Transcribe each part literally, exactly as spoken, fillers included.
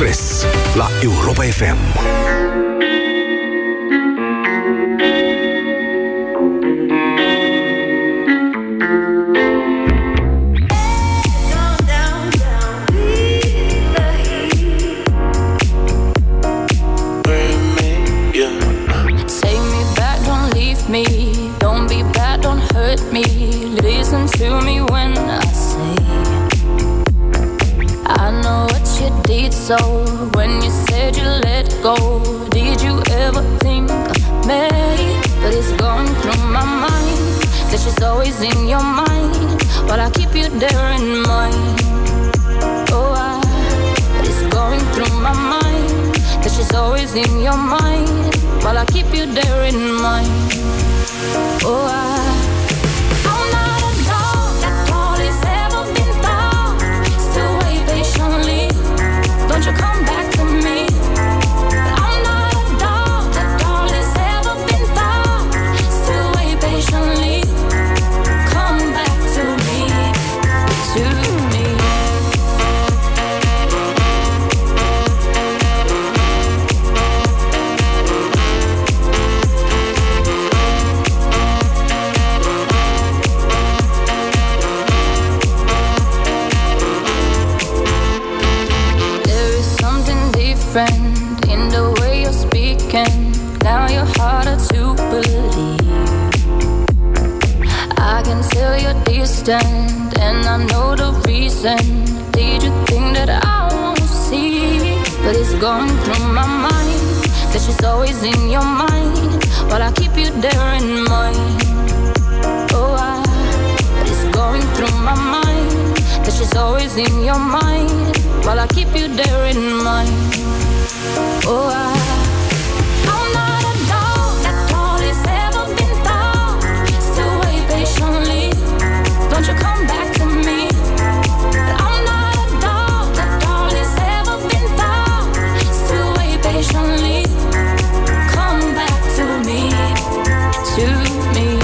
Express la Europa F M. To me when I say I know what you did, so when you said you let go, did you ever think of me? But it's going through my mind that she's always in your mind, while I keep you there in mind. Oh, I, but it's going through my mind that she's always in your mind, while I keep you there in mind. Oh, I. Don't you come back to me? I'm not a dog that all has ever been found. Still wait patiently. Come back to me, to me. In the way you're speaking, now you're harder to believe. I can tell you're distant, and I know the reason. Did you think that I won't see? But it's going through my mind that she's always in your mind, while I keep you there in mind. Oh, I, but it's going through my mind that she's always in your mind, while I keep you there in mind. Oh, I, I'm not a dog that all has ever been found. Still wait patiently. Don't you come back to me? I'm not a dog that all has ever been found. Still wait patiently. Come back to me, to me.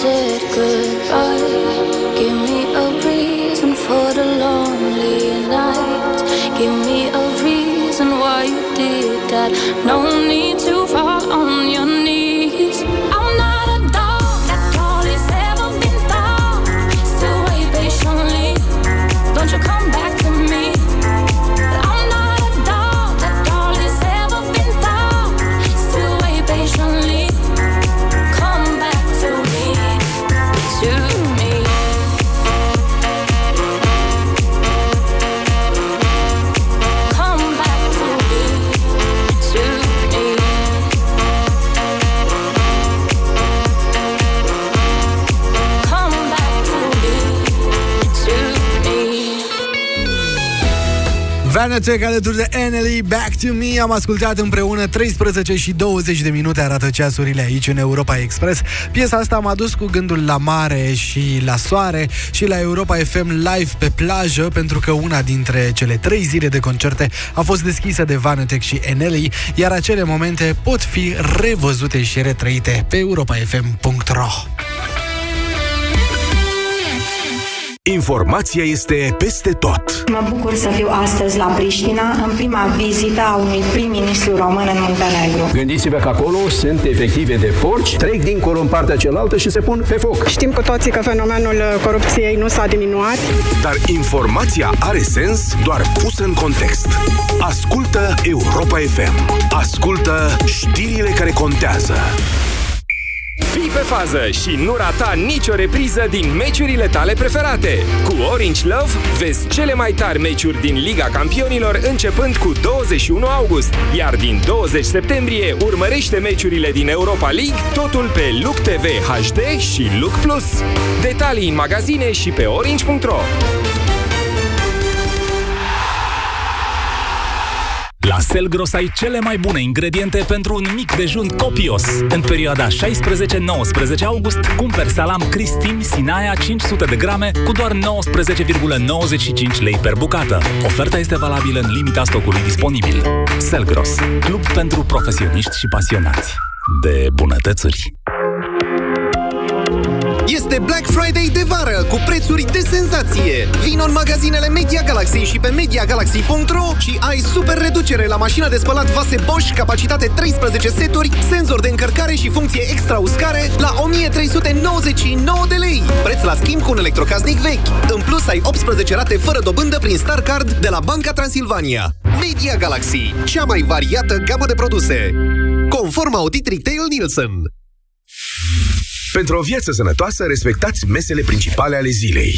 Said goodbye. Give me a reason for the lonely nights. Give me a reason why you did that. No need to fall on your knees. I'm not a dog that all has ever been found. Still wait patiently. Don't you come back to me? I'm not a dog that all has ever been found. Still wait patiently. Vantec alături de Eneli, Back to Me. Am ascultat împreună treisprezece și douăzeci de minute, arată ceasurile aici în Europa Express. Piesa asta m-a dus cu gândul la mare și la soare și la Europa F M live pe plajă, pentru că una dintre cele trei zile de concerte a fost deschisă de Vantec și Eneli, iar acele momente pot fi revăzute și retrăite pe europa f m punct r o. Informația este peste tot. Mă bucur să fiu astăzi la Priștina, în prima vizită a unui prim-ministru român în Muntenegru. Gândiți-vă că acolo sunt efective de porci, trec dincolo în partea cealaltă și se pun pe foc. Știm cu toții că fenomenul corupției nu s-a diminuat. Dar informația are sens doar pusă în context. Ascultă Europa F M. Ascultă știrile care contează. Fii pe fază și nu rata nicio repriză din meciurile tale preferate. Cu Orange Love vezi cele mai tari meciuri din Liga Campionilor începând cu douăzeci și unu august, iar din douăzeci septembrie urmărește meciurile din Europa League, totul pe Look T V H D și Look Plus. Detalii în magazine și pe orange punct r o. La Selgros ai cele mai bune ingrediente pentru un mic dejun copios. În perioada șaisprezece-nouăsprezece august, cumperi salam Cristin Sinaia cinci sute de grame cu doar nouăsprezece virgulă nouăzeci și cinci lei per bucată. Oferta este valabilă în limita stocului disponibil. Selgros, club pentru profesioniști și pasionați de bunătățuri. Este Black Friday de vară, cu prețuri de senzație. Vino în magazinele Media Galaxy și pe media galaxy punct ro și ai super reducere la mașina de spălat vase Bosch, capacitate treisprezece seturi, senzor de încărcare și funcție extra-uscare la o mie trei sute nouăzeci și nouă de lei. Preț la schimb cu un electrocasnic vechi. În plus, ai optsprezece rate fără dobândă prin StarCard de la Banca Transilvania. Media Galaxy, cea mai variată gamă de produse. Conform audit Retail Nielsen. Pentru o viață sănătoasă, respectați mesele principale ale zilei.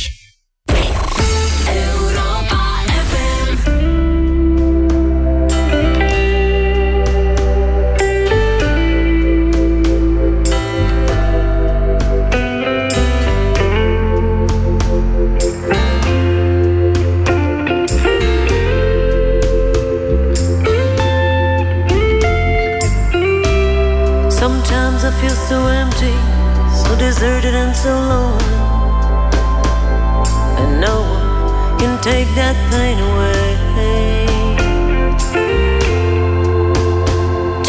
Sometimes I feel so empty, so deserted and so lonely, and no one can take that pain away.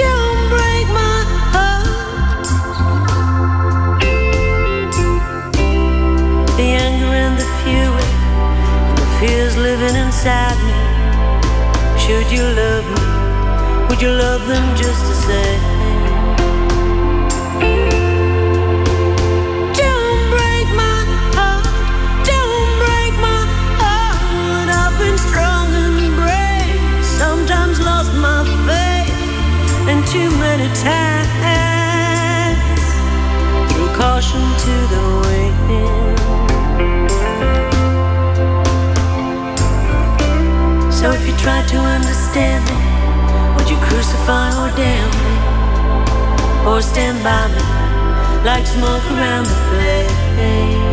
Don't break my heart. The anger and the fury and the fears living inside me. Should you love me, would you love them just the same? Too many times threw caution to the wind. So if you try to understand me, would you crucify or damn me, or stand by me like smoke around the flame?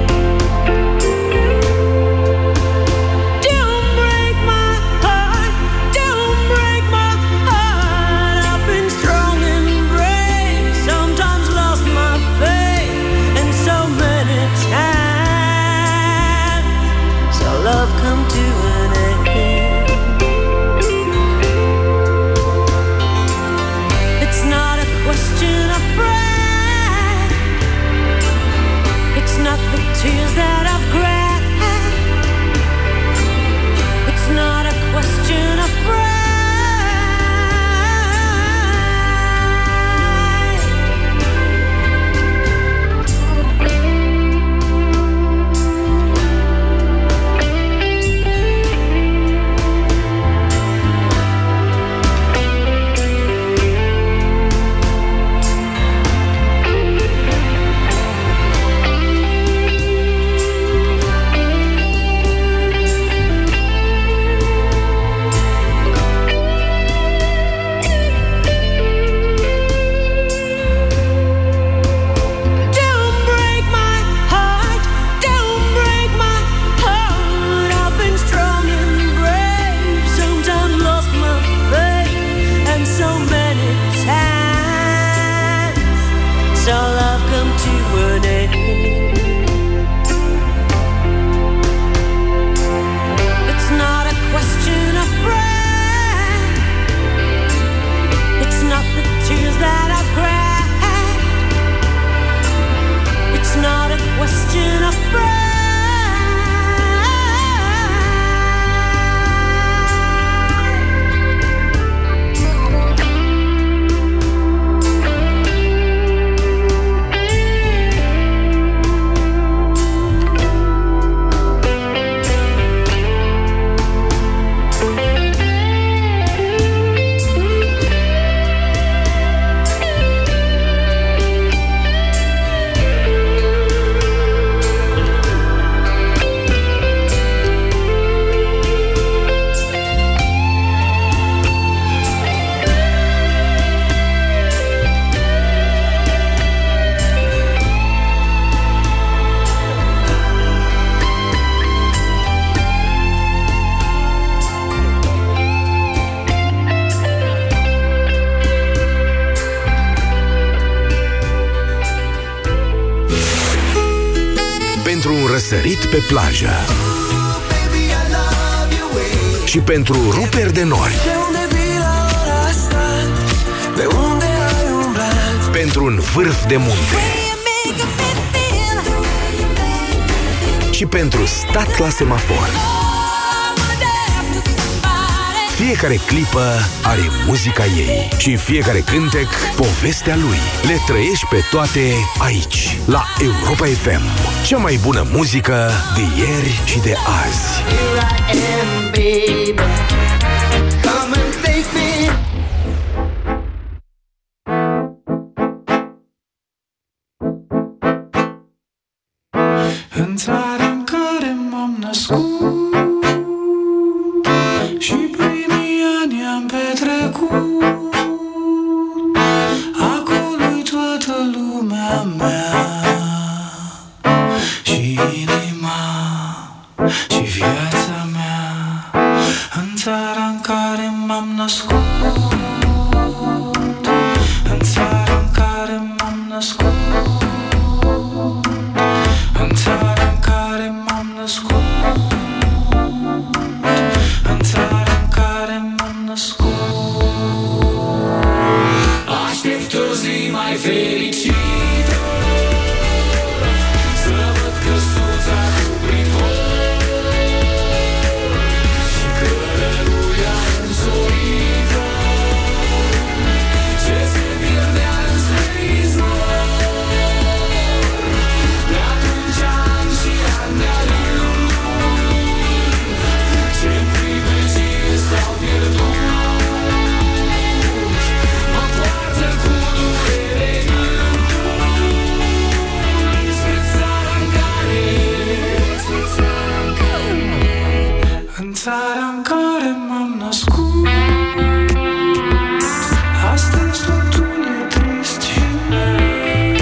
Tears that I've cried. It's not a question of pride. sărit pe plajă și pentru ruperi de nori, pentru un vârf de munte și pentru stat la semafor. Fiecare clipă are muzica ei și fiecare cântec povestea lui. Le trăiești pe toate aici, la Europa F M. Cea mai bună muzică de ieri și de azi. În țara în care m-am născut și primii ani i-am petrecut, acolo-i toată lumea mea și inima și viața mea. În țara în care m-am născut, în țara în care m-am născut, în țara în care m-am născut, în țara în care m-am născut. Aștept o zi mai fericită, să văd căsuța cu pricol și cărăruia înzorită, ce se pierdea înspre izvor. În țara în care m-am născut, astăzi totul e trist și mult,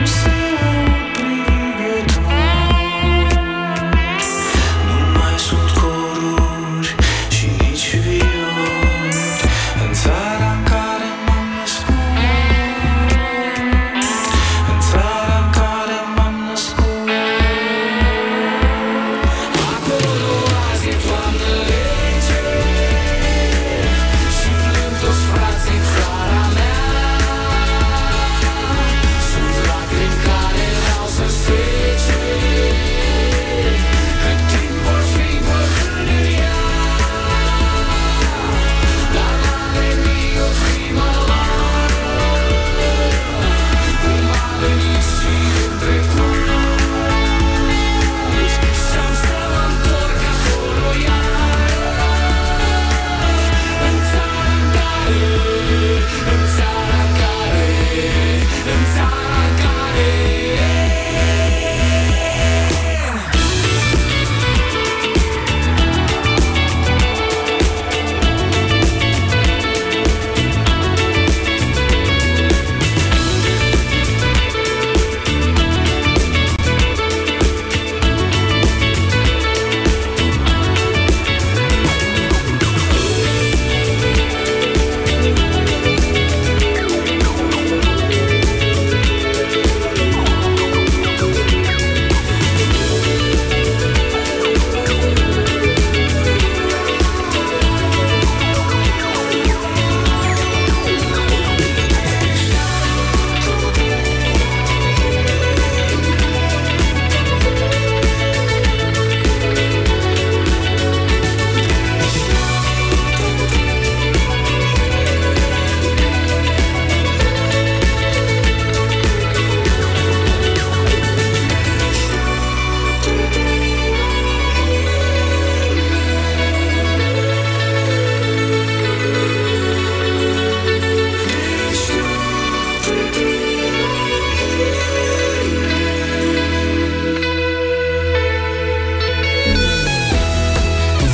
nu se aud privitoare, nu mai sunt coruri și nici viori. În țara în care m-am născut, în țara în care m-am născut. Acolo azi e toamnă.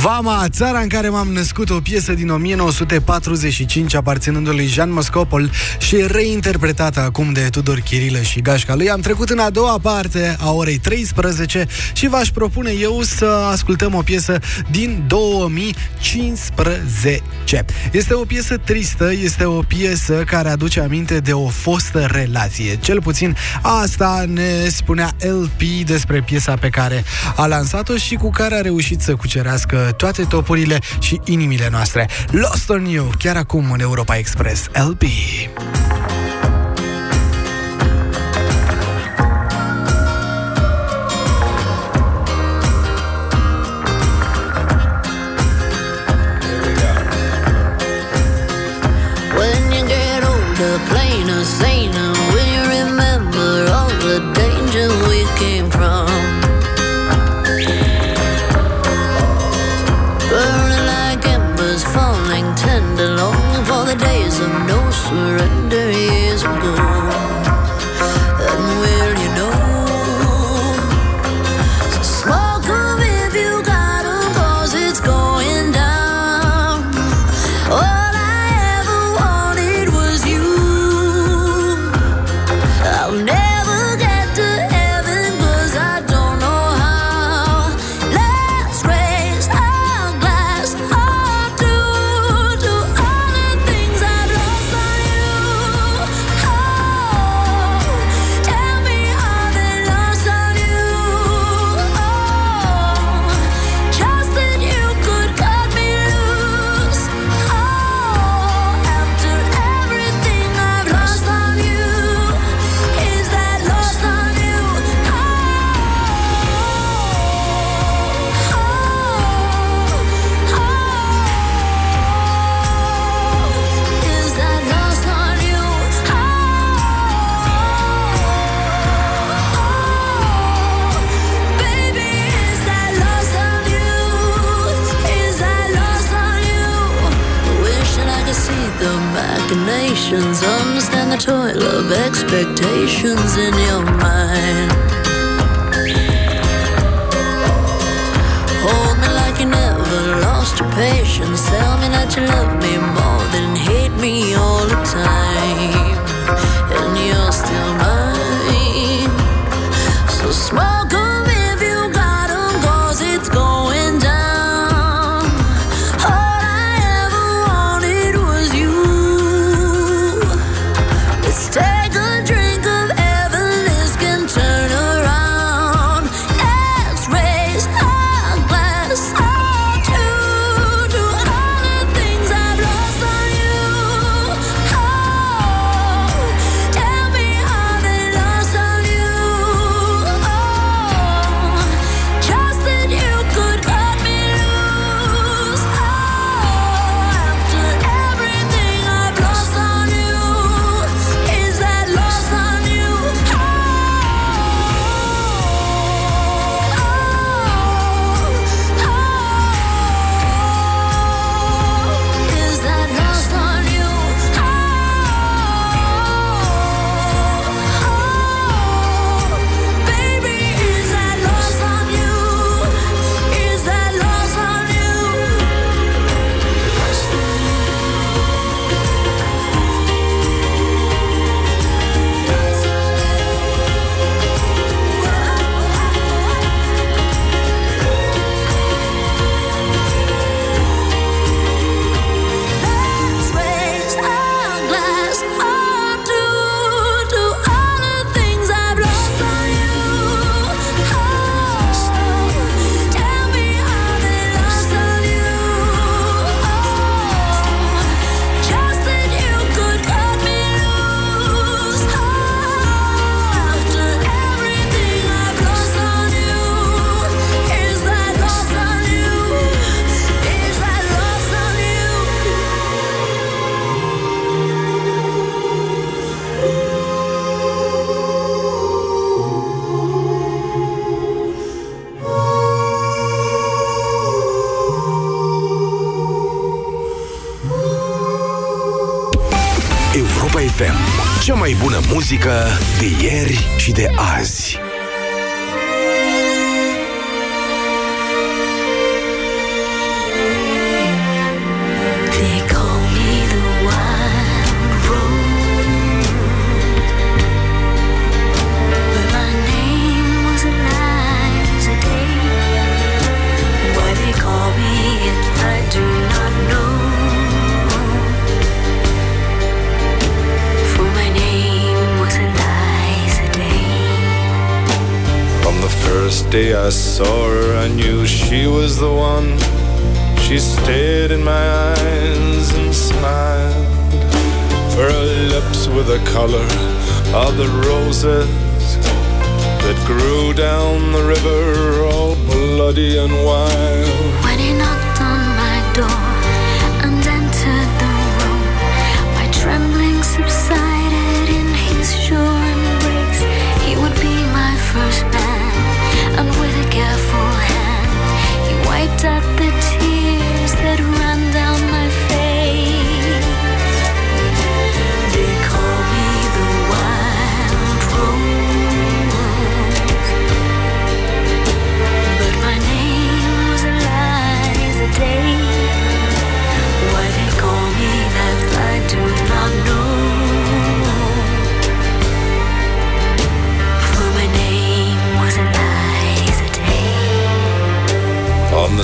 Vama, țara în care m-am născut, o piesă din o mie nouă sute patruzeci și cinci aparținându-i lui Jean Mascopol și reinterpretată acum de Tudor Chirilă și gașca lui. Am trecut în a doua parte a orei treisprezece și v-aș propune eu să ascultăm o piesă din două mii cincisprezece. Este o piesă tristă, este o piesă care aduce aminte de o fostă relație. Cel puțin asta ne spunea L P despre piesa pe care a lansat-o și cu care a reușit să cucerească toate topurile și inimile noastre. Lost on You, chiar acum în Europa Express, L P. Plainer, saner, will you remember all the danger we came from? Burning like embers, falling tender, longing for the days of no surrender years ago. And will you know? So smoke up if you got 'em, 'cause it's going down. Oh, understand the toil of expectations in your mind. Hold me like you never lost your patience. Tell me that you love me more than hate me all the time. And you're still mine. So smoke on me if you got 'em, 'cause it's going down. Cea mai bună muzică de ieri și de azi. day I saw her, I knew she was the one. She stared in my eyes and smiled, for her lips were the color of the roses that grew down the river, all bloody and wild. When he knocked on my door and entered the room, my trembling subsided in his sure embrace. He would be my first man, and with a careful hand he wiped out the tears that ran down my face. They call me the wild rose, but my name was Eliza Day. Why they call me that I do not know, for my name was Eliza Day. On the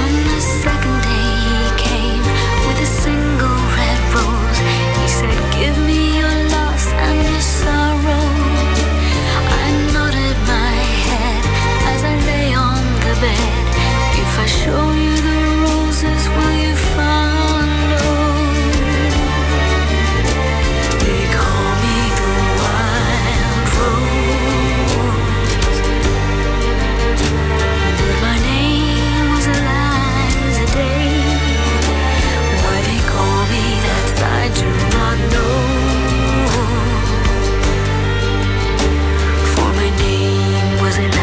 On the second day he came with a single red rose. He said, give me your loss and your sorrow. I nodded my head as I lay on the bed. If I show you the roses, will you follow? They call me the wild rose, but my name was Eliza Day. Why they call me that I do not know, for my name was Eliza.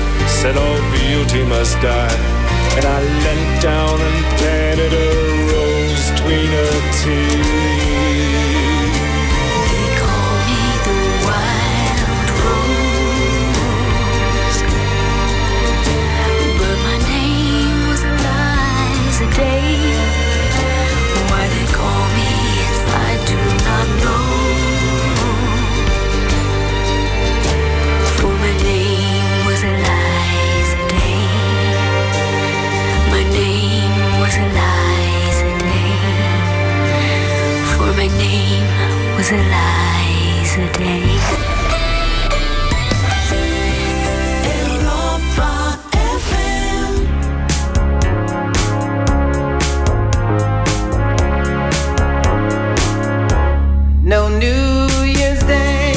Said all beauty must die, and I leant down and planted a rose between her teeth. They call me the wild rose, but my name was Eliza Day. Why they call me, it's I do not know, for my name was Eliza. Was Eliza Day, for my name was Eliza Day. Europa F M. No New Year's Day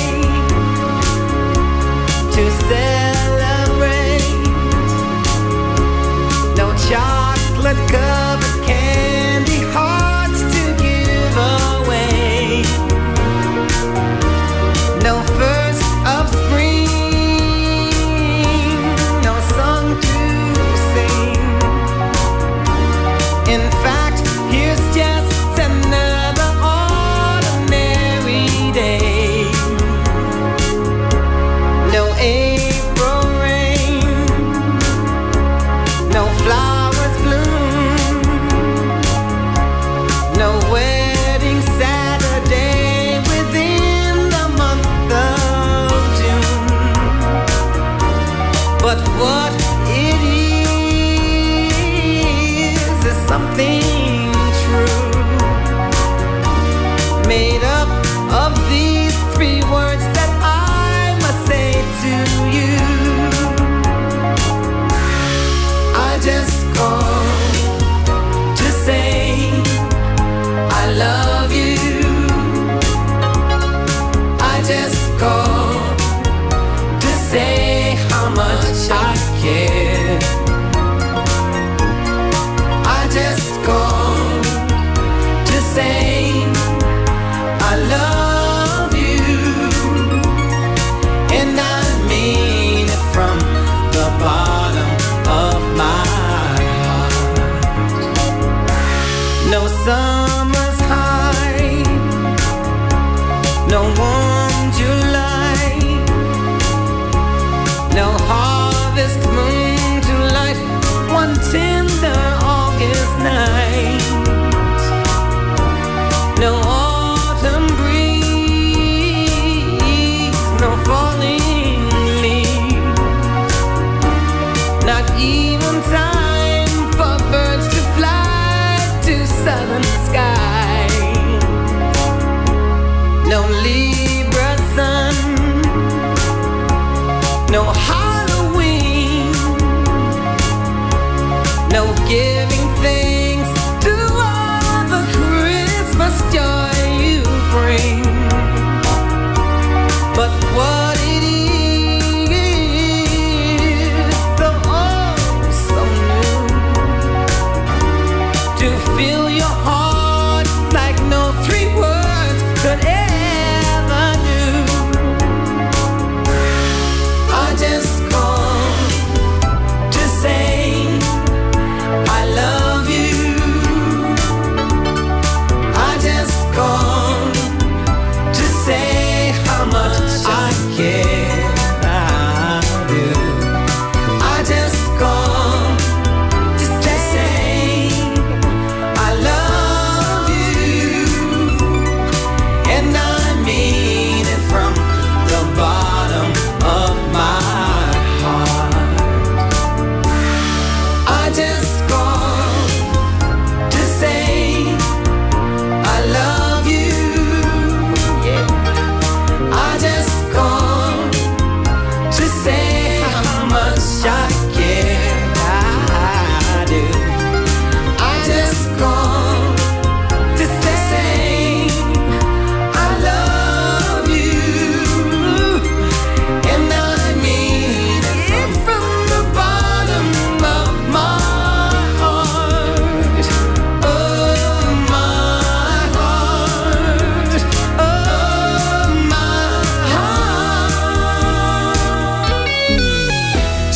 to celebrate, no chocolate cup. Say I love you. no harvest moon to light one tender August night, no autumn breeze, no falling leaves, not even time for birds to fly to southern skies, no leaves. No Halloween, no giving thanks to all the Christmas joy you bring. But what it is, though all so new, to fill your heart like no three words could ever.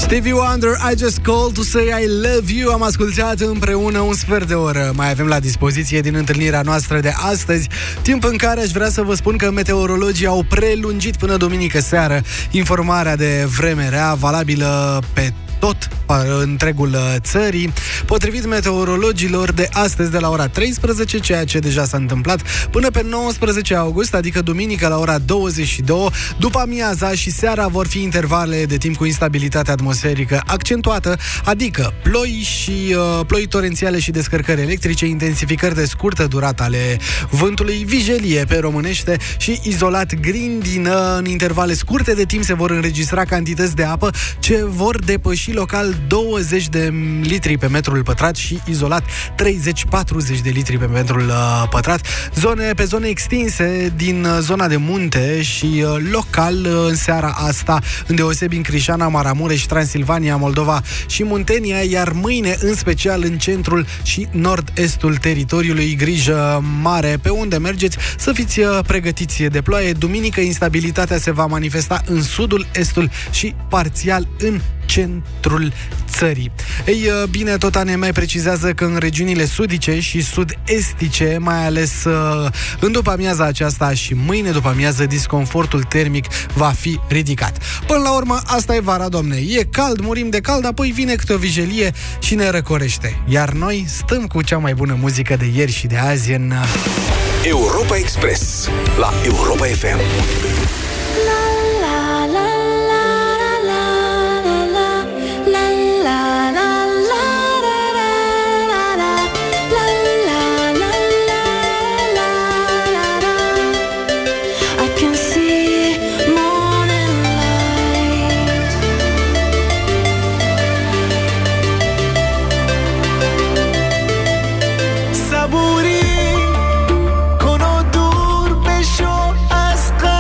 Stevie Wonder, I just called to say I love you. Am ascultat împreună un sfert de oră. Mai avem la dispoziție din întâlnirea noastră de astăzi, timp în care aș vrea să vă spun că meteorologii au prelungit până duminică seară informarea de vreme rea valabilă pe tot întregul țării. Potrivit meteorologilor, de astăzi de la ora treisprezece, ceea ce deja s-a întâmplat, până pe nouăsprezece august, adică duminică la ora douăzeci și două, după amiaza și seara vor fi intervale de timp cu instabilitate atmosferică accentuată, adică ploi și uh, ploi torențiale și descărcări electrice, intensificări de scurtă durată ale vântului, vijelie pe românește și izolat grindină. În intervale scurte de timp se vor înregistra cantități de apă ce vor depăși local douăzeci de litri pe metrul pătrat și izolat treizeci-patruzeci de litri pe metrul pătrat. Zone, pe zone extinse din zona de munte și local în seara asta, îndeosebi în Crișana, Maramureș, Transilvania, Moldova și Muntenia, iar mâine în special în centrul și nord-estul teritoriului, grijă mare pe unde mergeți, să fiți pregătiți de ploaie. Duminică instabilitatea se va manifesta în sudul, estul și parțial în centrul țării. Ei bine, tot A N M mai precizează că în regiunile sudice și sud-estice, mai ales în după-amiaza aceasta și mâine după-amiază, disconfortul termic va fi ridicat. Până la urmă, asta e vara, domne. E cald, murim de cald, apoi vine câte o vijelie și ne răcorește. Iar noi stăm cu cea mai bună muzică de ieri și de azi în Europa Express la Europa F M. Saburi con odor pe șoască,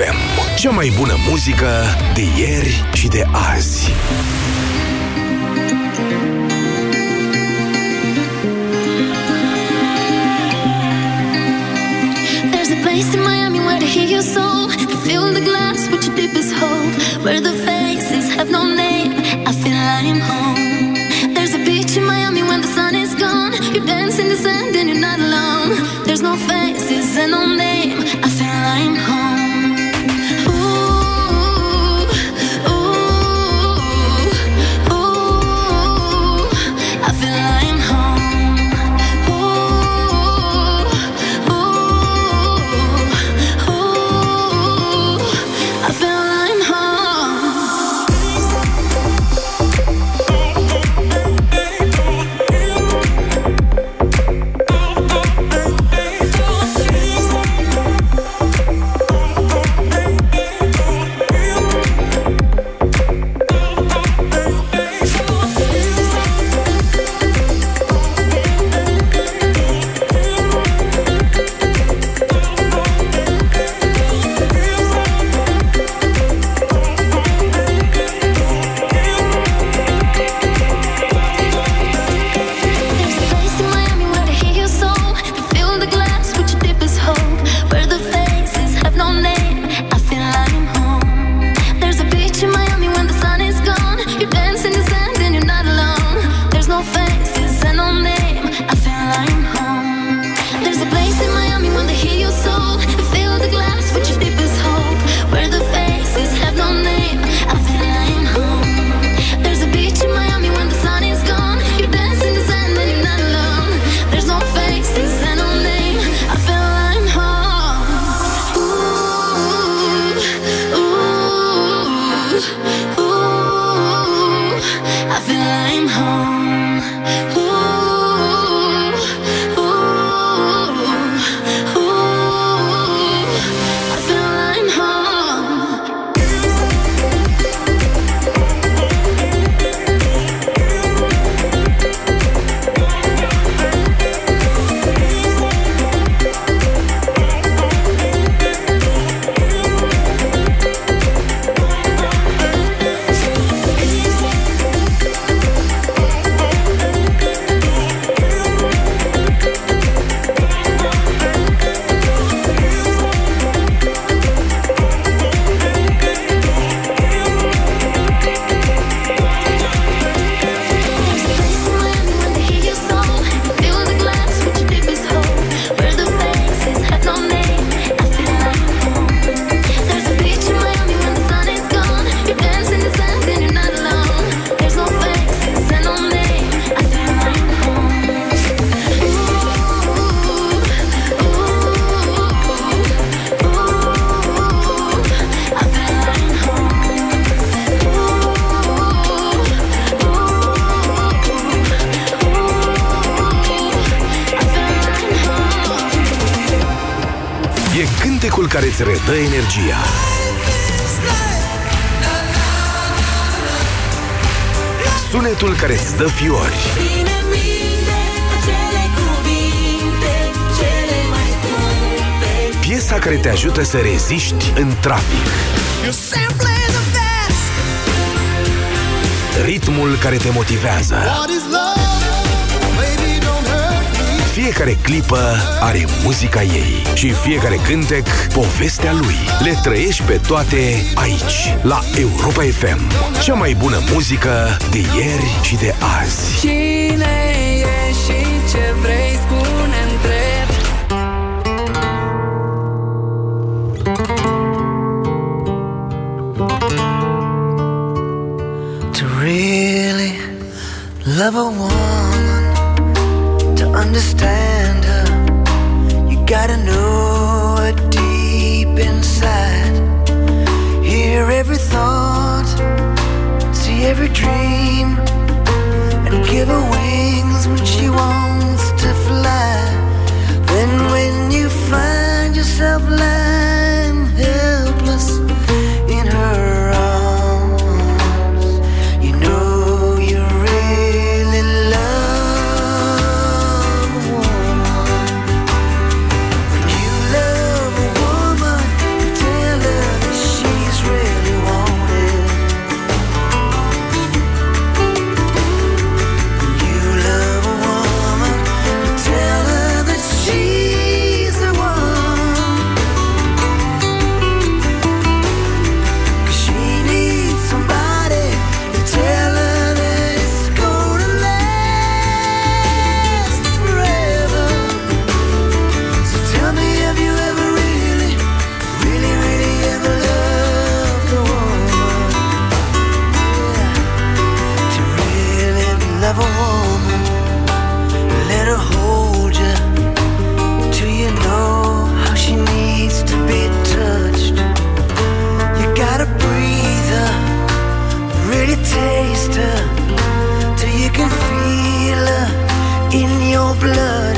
F M. Cea mai bună muzică de ieri și de azi. There's a place in Miami where to hear your soul, to fill the glass with your deepest hope, where the faces have no name. I feel I am home. There's a beach in Miami when the sun is gone. You dance in the sand and you're not alone. There's no faces and no name. I feel I am home. Redă energia. Sunetul care îți dă fiori. Ține minte acele cuvinte, cele mai scumpe. Piesa care te ajută să reziști în trafic. Ritmul care te motivează. Fiecare clipă are muzica ei și fiecare cântec povestea lui. Le trăiești pe toate aici, la Europa F M. Cea mai bună muzică de ieri și de azi. Cine e și ce vrei spune-mi drept? To really love a woman, understand her, you gotta know her deep inside. Hear every thought, see every dream, and give her wings when she wants to fly. Then when you find yourself lying helpless in her arms, you know you really love. Love a woman, tell her taste her till you can feel her in your blood.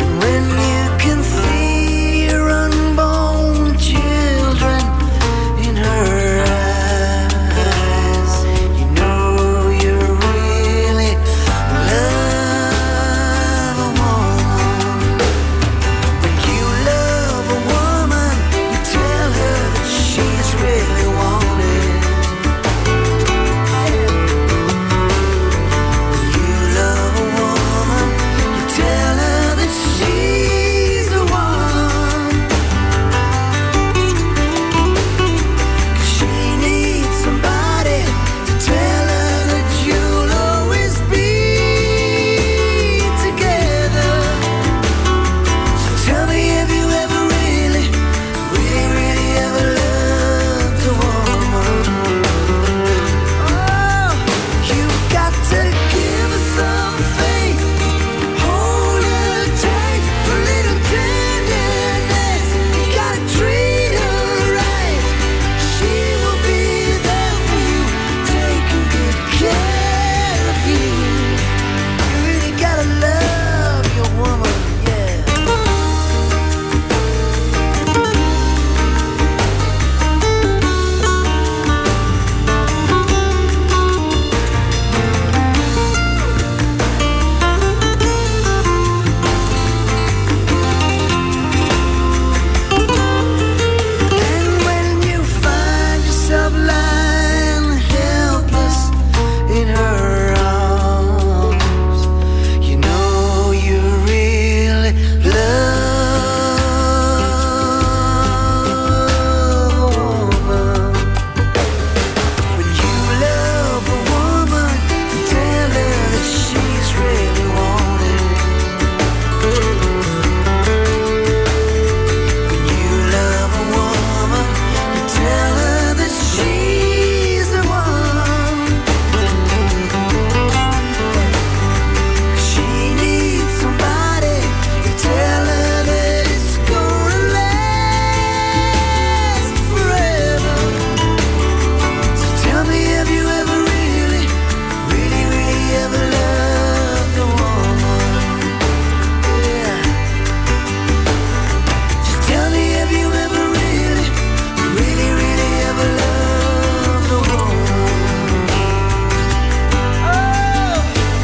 And when you can see your unborn children in her eyes, you know you really love a woman. When you love a woman, you tell her that she's really wanted. When you love a woman, you tell her that she's the one. 'Cause she needs somebody to tell her that you'll always be together. So tell me, have you ever really, really, really ever loved a woman? Oh, you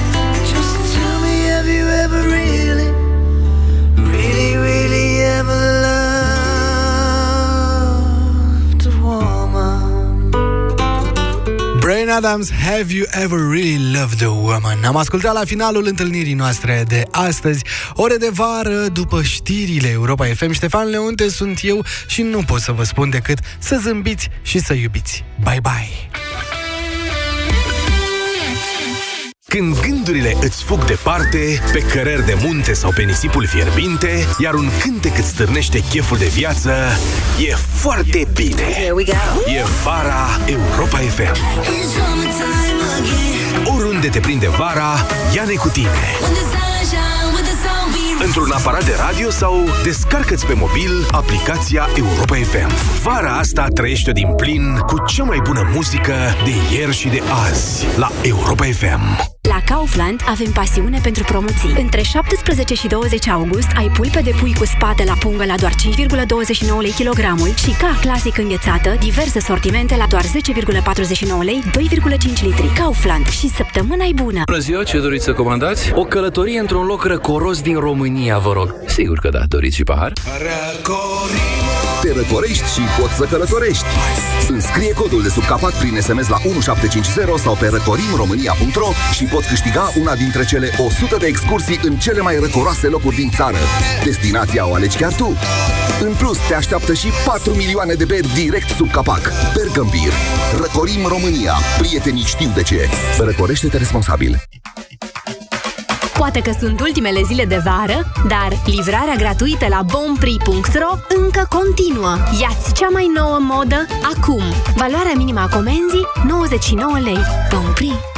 got to give her some faith, hold her tight, a little tenderness. You gotta treat her right. She will be there for you, taking good care of you. You really gotta love your woman, yeah. And when you find yourself lying helpless in her arms, you know you really love a woman. When you love a woman, you tell her that she's really wanted. When you love a woman, you tell her that she's the one. 'Cause she needs somebody, you tell her that it's gonna last forever. So tell me, have you ever really, really, really ever loved a woman? Yeah. Just tell me, have you ever really, really, really ever loved a woman? Oh, just tell me, have you ever really, really, really ever loved a woman? Bryan Adams, Have You Ever Really Loved a Woman? Am ascultat la finalul întâlnirii noastre de astăzi. Ore de vară după știrile Europa F M. Ștefan Leonte sunt eu și nu pot să vă spun decât să zâmbiți și să iubiți. Bye, bye! Când gândurile îți fug departe, pe cărări de munte sau pe nisipul fierbinte, iar un cântec îți stârnește cheful de viață, e foarte bine! Here we go. E vara Europa F M. Oriunde te prinde vara, ia-ne cu tine! Într-un aparat de radio sau descarcă-ți pe mobil aplicația Europa F M. Vara asta trăiește-o din plin cu cea mai bună muzică de ieri și de azi la Europa F M. La Kaufland avem pasiune pentru promoții. Între șaptesprezece și douăzeci august ai pulpe de pui cu spate la pungă la doar cinci virgulă douăzeci și nouă lei kilogramul și ca clasic înghețată, diverse sortimente la doar zece virgulă patruzeci și nouă lei, doi virgulă cinci litri. Kaufland și săptămâna-i bună! Bună ziua, ce doriți să comandați? O călătorie într-un loc răcoros din România, vă rog. Sigur că da, doriți și pahar? Răcorim! Te răcorești și poți să călătorești! Înscrie codul de sub capac prin S M S la unu șapte cinci zero sau pe răcorim românia punct ro și poți câștiga una dintre cele o sută de excursii în cele mai răcoroase locuri din țară. Destinația o alegi chiar tu. În plus, te așteaptă și patru milioane de beri direct sub capac. Bergambir. Răcorim România. Prietenii știu de ce. Răcorește-te responsabil. Poate că sunt ultimele zile de vară, dar livrarea gratuită la bompri punct ro încă continuă. Ia-ți cea mai nouă modă acum. Valoarea minimă a comenzii nouăzeci și nouă lei. Bompri.